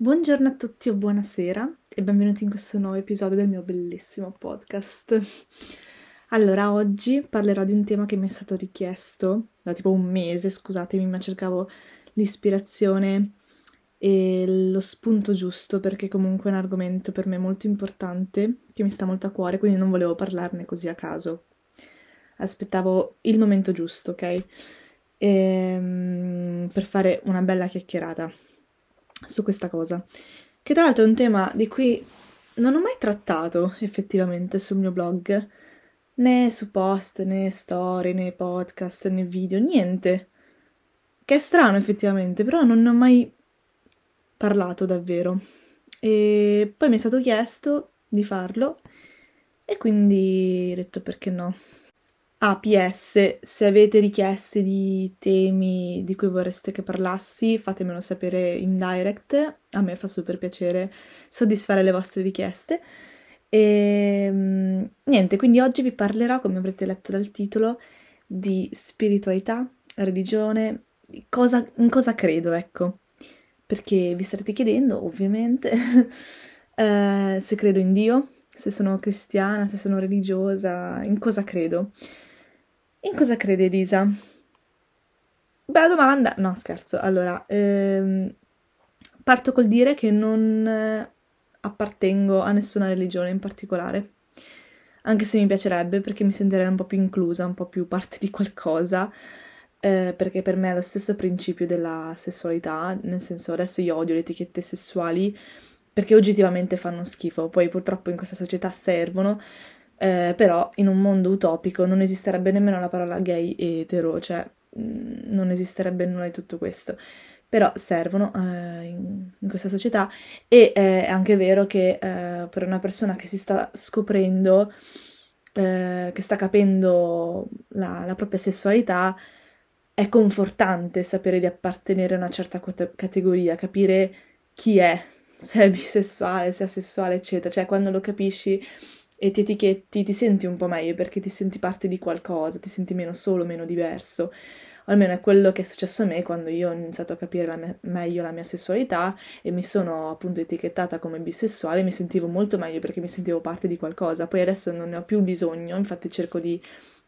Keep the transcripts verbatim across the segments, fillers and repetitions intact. Buongiorno a tutti o buonasera e benvenuti in questo nuovo episodio del mio bellissimo podcast. Allora, oggi parlerò di un tema che mi è stato richiesto da tipo un mese, scusatemi, ma cercavo l'ispirazione e lo spunto giusto perché comunque è un argomento per me molto importante che mi sta molto a cuore, quindi non volevo parlarne così a caso. Aspettavo il momento giusto, ok? E, per fare una bella chiacchierata su questa cosa, che tra l'altro è un tema di cui non ho mai trattato effettivamente sul mio blog, né su post, né storie, né podcast, né video, niente, che è strano effettivamente, però non ne ho mai parlato davvero, e poi mi è stato chiesto di farlo, e quindi ho detto perché no. Ah, P S, se avete richieste di temi di cui vorreste che parlassi, fatemelo sapere in direct, a me fa super piacere soddisfare le vostre richieste. E niente, quindi oggi vi parlerò, come avrete letto dal titolo, di spiritualità, religione, cosa, in cosa credo, ecco, perché vi starete chiedendo, ovviamente, eh, se credo in Dio, se sono cristiana, se sono religiosa, in cosa credo. In cosa crede Elisa? Bella domanda! No, scherzo. Allora, ehm, parto col dire che non appartengo a nessuna religione in particolare, anche se mi piacerebbe, perché mi sentirei un po' più inclusa, un po' più parte di qualcosa, eh, perché per me è lo stesso principio della sessualità, nel senso adesso io odio le etichette sessuali, perché oggettivamente fanno schifo, poi purtroppo in questa società servono, eh, però in un mondo utopico non esisterebbe nemmeno la parola gay e etero, cioè mh, non esisterebbe nulla di tutto questo, però servono eh, in, in questa società, e eh, è anche vero che eh, per una persona che si sta scoprendo, eh, che sta capendo la, la propria sessualità, è confortante sapere di appartenere a una certa cate- categoria, capire chi è, se è bisessuale, se è asessuale, eccetera. Cioè, quando lo capisci e ti etichetti, ti senti un po' meglio, perché ti senti parte di qualcosa, ti senti meno solo, meno diverso. O almeno è quello che è successo a me quando io ho iniziato a capire la mia, meglio la mia sessualità e mi sono appunto etichettata come bisessuale, mi sentivo molto meglio perché mi sentivo parte di qualcosa. Poi adesso non ne ho più bisogno, infatti cerco di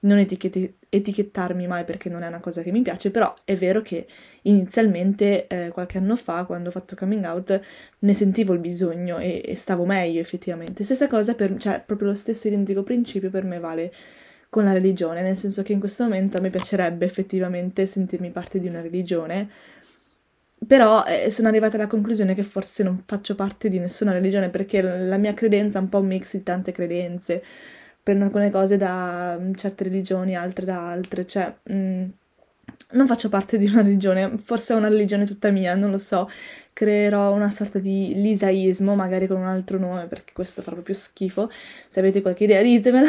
non etichetti, etichettarmi mai perché non è una cosa che mi piace, però è vero che inizialmente eh, qualche anno fa, quando ho fatto coming out, ne sentivo il bisogno e, e stavo meglio effettivamente. Stessa cosa, per, cioè proprio lo stesso identico principio per me vale con la religione, nel senso che in questo momento a me piacerebbe effettivamente sentirmi parte di una religione, però eh, sono arrivata alla conclusione che forse non faccio parte di nessuna religione, perché la mia credenza è un po' un mix di tante credenze. Prendo alcune cose da certe religioni, altre da altre, cioè mh, non faccio parte di una religione, forse è una religione tutta mia, non lo so, creerò una sorta di lisaismo, magari con un altro nome, perché questo fa proprio schifo, se avete qualche idea ditemelo,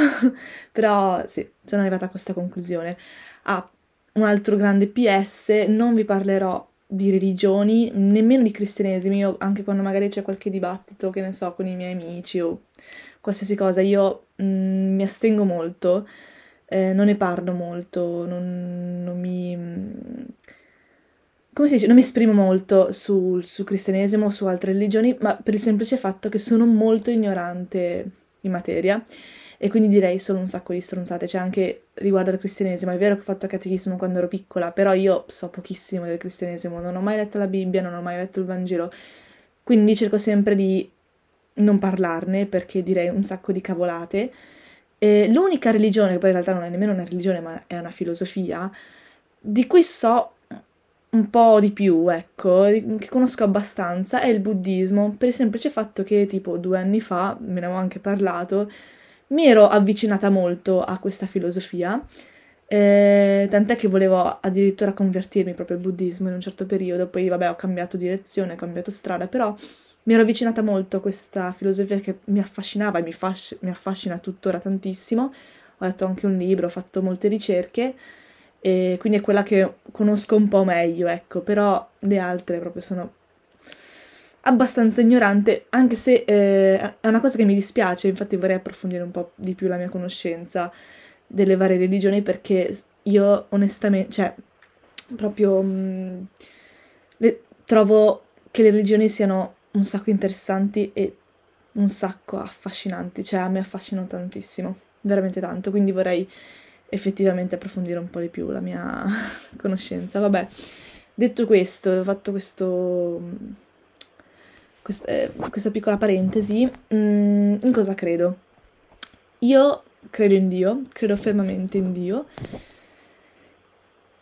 però sì, sono arrivata a questa conclusione. Ah, un altro grande P S, non vi parlerò di religioni, nemmeno di cristianesimi, io anche quando magari c'è qualche dibattito, che ne so, con i miei amici o qualsiasi cosa, io mh, mi astengo molto, eh, non ne parlo molto, non, non mi... come si dice? Non mi esprimo molto sul, sul cristianesimo o su altre religioni, ma per il semplice fatto che sono molto ignorante in materia, e quindi direi solo un sacco di stronzate, cioè anche riguardo al cristianesimo. È vero che ho fatto catechismo quando ero piccola, però io so pochissimo del cristianesimo, non ho mai letto la Bibbia, non ho mai letto il Vangelo, quindi cerco sempre di non parlarne, perché direi un sacco di cavolate. E l'unica religione, che poi in realtà non è nemmeno una religione, ma è una filosofia, di cui so un po' di più, ecco, che conosco abbastanza, è il buddismo, per il semplice fatto che tipo due anni fa, me ne avevo anche parlato, mi ero avvicinata molto a questa filosofia, eh, tant'è che volevo addirittura convertirmi proprio al buddismo in un certo periodo, poi vabbè ho cambiato direzione, ho cambiato strada, però mi ero avvicinata molto a questa filosofia che mi affascinava e mi, fasc- mi affascina tuttora tantissimo, ho letto anche un libro, ho fatto molte ricerche, e quindi è quella che conosco un po' meglio, ecco, però le altre proprio sono abbastanza ignorante, anche se eh, è una cosa che mi dispiace, infatti vorrei approfondire un po' di più la mia conoscenza delle varie religioni, perché io onestamente, cioè, proprio mh, le, trovo che le religioni siano un sacco interessanti e un sacco affascinanti, cioè a me affascinano tantissimo, veramente tanto, quindi vorrei effettivamente approfondire un po' di più la mia conoscenza. Vabbè, detto questo, ho fatto questo, quest, eh, questa piccola parentesi, mm, in cosa credo? Io credo in Dio, credo fermamente in Dio,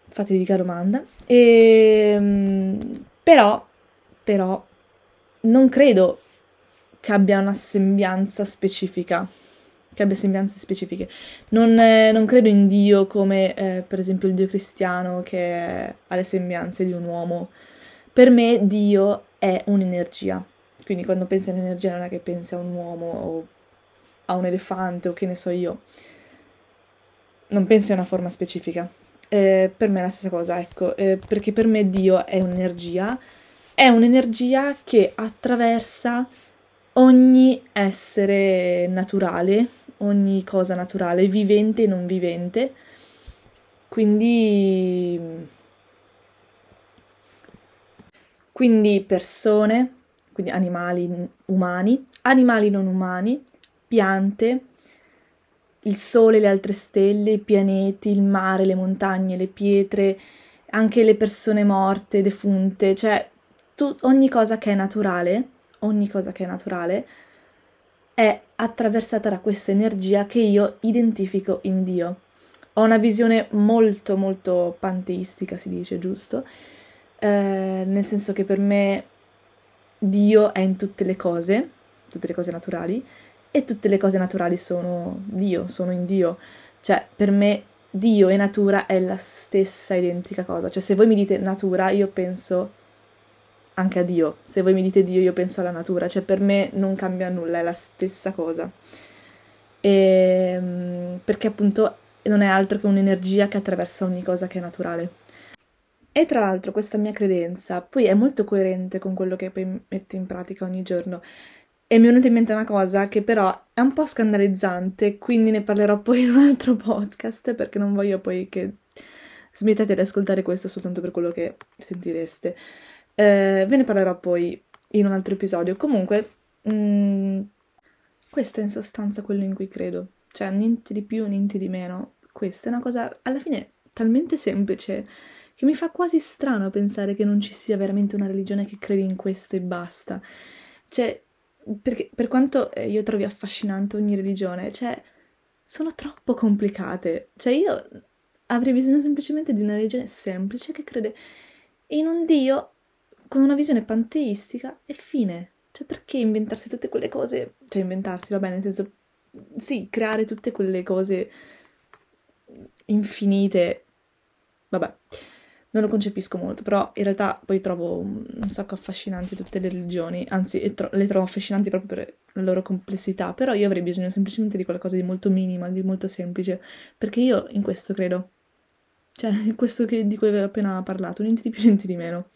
fatevi la domanda, e, mm, però, però non credo che abbia una sembianza specifica, che abbia sembianze specifiche. Non, eh, non credo in Dio come, eh, per esempio, il Dio cristiano che ha le sembianze di un uomo. Per me Dio è un'energia. Quindi quando pensi all'energia non è che pensi a un uomo o a un elefante o che ne so io. Non pensi a una forma specifica. Eh, per me è la stessa cosa, ecco. Eh, perché per me Dio è un'energia. È un'energia che attraversa ogni essere naturale, ogni cosa naturale, vivente e non vivente, quindi, quindi persone, quindi animali umani, animali non umani, piante, il sole, le altre stelle, i pianeti, il mare, le montagne, le pietre, anche le persone morte, defunte, cioè tu, ogni cosa che è naturale, ogni cosa che è naturale è attraversata da questa energia che io identifico in Dio. Ho una visione molto molto panteistica, si dice, giusto? Eh, nel senso che per me Dio è in tutte le cose, tutte le cose naturali, e tutte le cose naturali sono Dio, sono in Dio. Cioè, per me Dio e natura è la stessa identica cosa. Cioè, se voi mi dite natura, io penso anche a Dio, se voi mi dite Dio io penso alla natura, cioè per me non cambia nulla, è la stessa cosa, e, perché appunto non è altro che un'energia che attraversa ogni cosa che è naturale. E tra l'altro questa mia credenza poi è molto coerente con quello che poi metto in pratica ogni giorno, e mi è venuta in mente una cosa che però è un po' scandalizzante, quindi ne parlerò poi in un altro podcast, perché non voglio poi che smettete di ascoltare questo soltanto per quello che sentireste. Eh, ve ne parlerò poi in un altro episodio. Comunque, mh, questo è in sostanza quello in cui credo. Cioè, niente di più, niente di meno. Questa è una cosa, alla fine, talmente semplice che mi fa quasi strano pensare che non ci sia veramente una religione che credi in questo e basta. Cioè, perché, per quanto io trovi affascinante ogni religione, cioè, sono troppo complicate. Cioè, io avrei bisogno semplicemente di una religione semplice che crede in un Dio con una visione panteistica e fine. Cioè, perché inventarsi tutte quelle cose? Cioè, inventarsi, va bene, nel senso, sì, creare tutte quelle cose infinite, vabbè, non lo concepisco molto, però in realtà poi trovo un sacco affascinanti tutte le religioni, anzi, le trovo affascinanti proprio per la loro complessità, però io avrei bisogno semplicemente di qualcosa di molto minimal, di molto semplice, perché io in questo credo. Cioè, questo che, di cui avevo appena parlato, niente di più, niente di meno.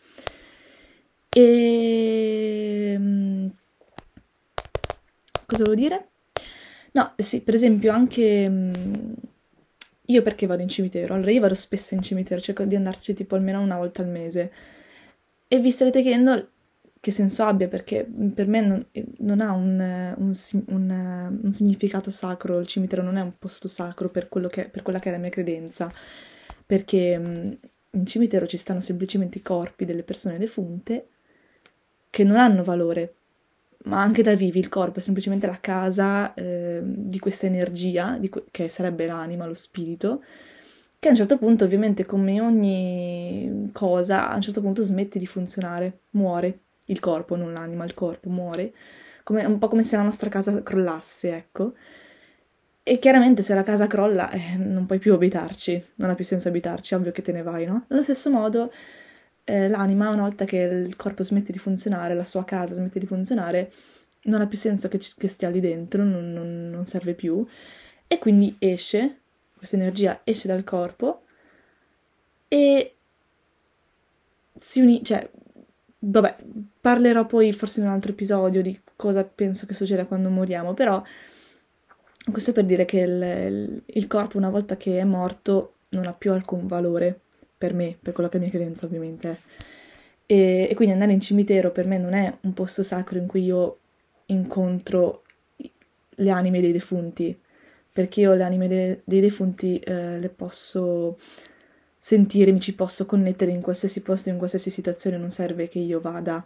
E cosa volevo dire? No, sì, per esempio anche io perché vado in cimitero? Allora, io vado spesso in cimitero, cerco di andarci tipo almeno una volta al mese. E vi starete chiedendo che senso abbia, perché per me non, non ha un, un, un, un significato sacro, il cimitero non è un posto sacro per, quello che, per quella che è la mia credenza, perché in cimitero ci stanno semplicemente i corpi delle persone defunte che non hanno valore, ma anche da vivi il corpo è semplicemente la casa eh, di questa energia, di que- che sarebbe l'anima, lo spirito, che a un certo punto, ovviamente come ogni cosa, a un certo punto smette di funzionare, muore il corpo, non l'anima, il corpo muore, come, un po' come se la nostra casa crollasse, ecco. E chiaramente se la casa crolla eh, non puoi più abitarci, non ha più senso abitarci, ovvio che te ne vai, no? Allo stesso modo... l'anima, una volta che il corpo smette di funzionare, la sua casa smette di funzionare, non ha più senso che, che stia lì dentro, non, non, non serve più, e quindi esce, questa energia esce dal corpo e si unisce, cioè, vabbè, parlerò poi forse in un altro episodio di cosa penso che succeda quando moriamo, però questo per dire che il, il corpo una volta che è morto non ha più alcun valore, per me, per quella che è mia credenza ovviamente. e, e quindi andare in cimitero per me non è un posto sacro in cui io incontro le anime dei defunti, perché io le anime de- dei defunti eh, le posso sentire, mi ci posso connettere in qualsiasi posto, in qualsiasi situazione, non serve che io vada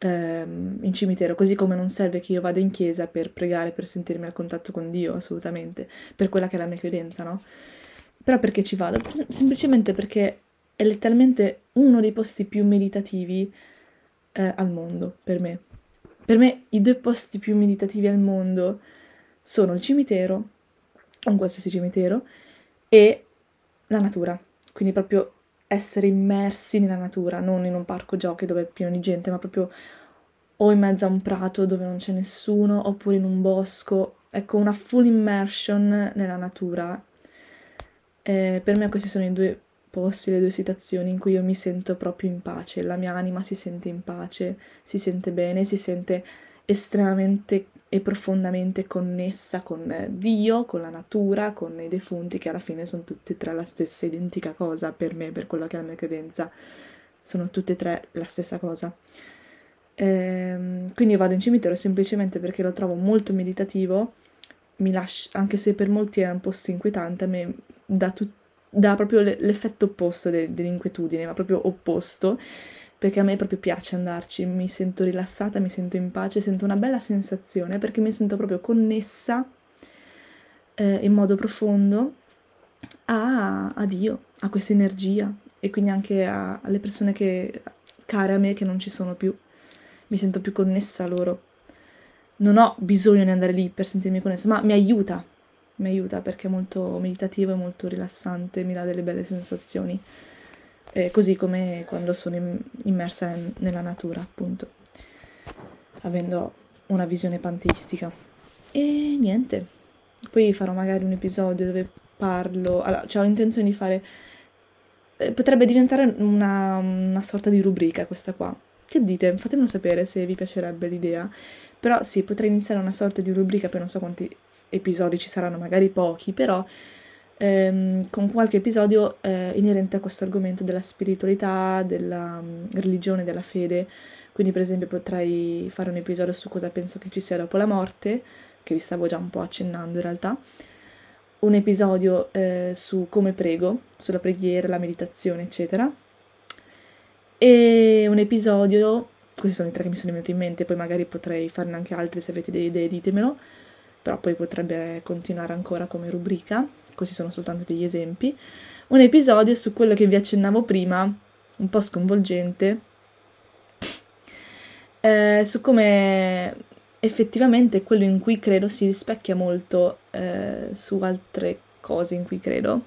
ehm, in cimitero, così come non serve che io vada in chiesa per pregare, per sentirmi al contatto con Dio, assolutamente, per quella che è la mia credenza, no? Però perché ci vado? Semplicemente perché è letteralmente uno dei posti più meditativi eh, al mondo, per me. Per me i due posti più meditativi al mondo sono il cimitero, un qualsiasi cimitero, e la natura. Quindi proprio essere immersi nella natura, non in un parco giochi dove è pieno di gente, ma proprio o in mezzo a un prato dove non c'è nessuno, oppure in un bosco. Ecco, una full immersion nella natura. Eh, per me questi sono i due posti, le due situazioni in cui io mi sento proprio in pace, la mia anima si sente in pace, si sente bene, si sente estremamente e profondamente connessa con Dio, con la natura, con i defunti, che alla fine sono tutti e tre la stessa identica cosa per me, per quella che è la mia credenza, sono tutte e tre la stessa cosa. Ehm, quindi io vado in cimitero semplicemente perché lo trovo molto meditativo, mi lascio, anche se per molti è un posto inquietante, a me dà, tut, dà proprio l'effetto opposto de, dell'inquietudine, ma proprio opposto, perché a me proprio piace andarci, mi sento rilassata, mi sento in pace, sento una bella sensazione, perché mi sento proprio connessa eh, in modo profondo a, a Dio, a questa energia, e quindi anche a, alle persone che, care a me, che non ci sono più, mi sento più connessa a loro. Non ho bisogno di andare lì per sentirmi connessa, ma mi aiuta, mi aiuta perché è molto meditativo e molto rilassante, mi dà delle belle sensazioni, eh, così come quando sono im- immersa in- nella natura, appunto, avendo una visione panteistica. E niente, poi farò magari un episodio dove parlo, allora, cioè ho intenzione di fare, eh, potrebbe diventare una, una sorta di rubrica questa qua. Che dite? Fatemelo sapere se vi piacerebbe l'idea. Però sì, potrei iniziare una sorta di rubrica, per non so quanti episodi ci saranno, magari pochi, però ehm, con qualche episodio eh, inerente a questo argomento della spiritualità, della um, religione, della fede. Quindi per esempio potrei fare un episodio su cosa penso che ci sia dopo la morte, che vi stavo già un po' accennando in realtà. Un episodio eh, su come prego, sulla preghiera, la meditazione, eccetera. E un episodio, questi sono i tre che mi sono venuti in mente, poi magari potrei farne anche altri, se avete delle idee ditemelo, però poi potrebbe continuare ancora come rubrica, questi sono soltanto degli esempi. Un episodio su quello che vi accennavo prima, un po' sconvolgente, eh, su come effettivamente quello in cui credo si rispecchia molto eh, su altre cose in cui credo,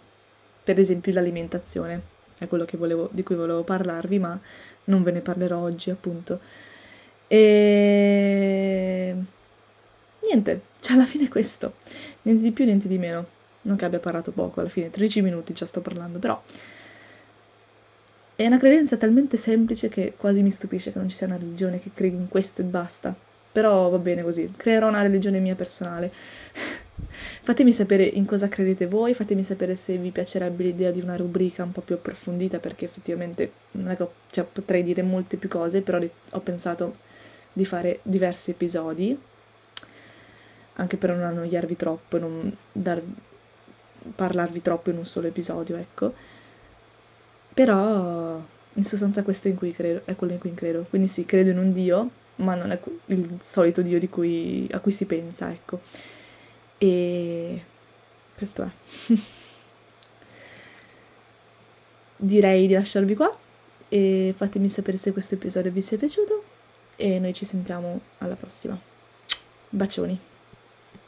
per esempio l'alimentazione. È quello che volevo, di cui volevo parlarvi, ma non ve ne parlerò oggi, appunto. E niente, cioè alla fine è questo. Niente di più, niente di meno. Non che abbia parlato poco, alla fine tredici minuti già sto parlando, però è una credenza talmente semplice che quasi mi stupisce che non ci sia una religione che credi in questo e basta. Però va bene così, creerò una religione mia personale. Fatemi sapere in cosa credete voi, fatemi sapere se vi piacerebbe l'idea di una rubrica un po' più approfondita, perché effettivamente non è che ho, cioè, potrei dire molte più cose, però ho pensato di fare diversi episodi, anche per non annoiarvi troppo e non dar, parlarvi troppo in un solo episodio, ecco. Però in sostanza questo in cui credo, è quello in cui credo, quindi sì, credo in un Dio, ma non è il solito Dio di cui, a cui si pensa, ecco. E questo è. Direi di lasciarvi qua e fatemi sapere se questo episodio vi sia piaciuto e noi ci sentiamo alla prossima. Bacioni.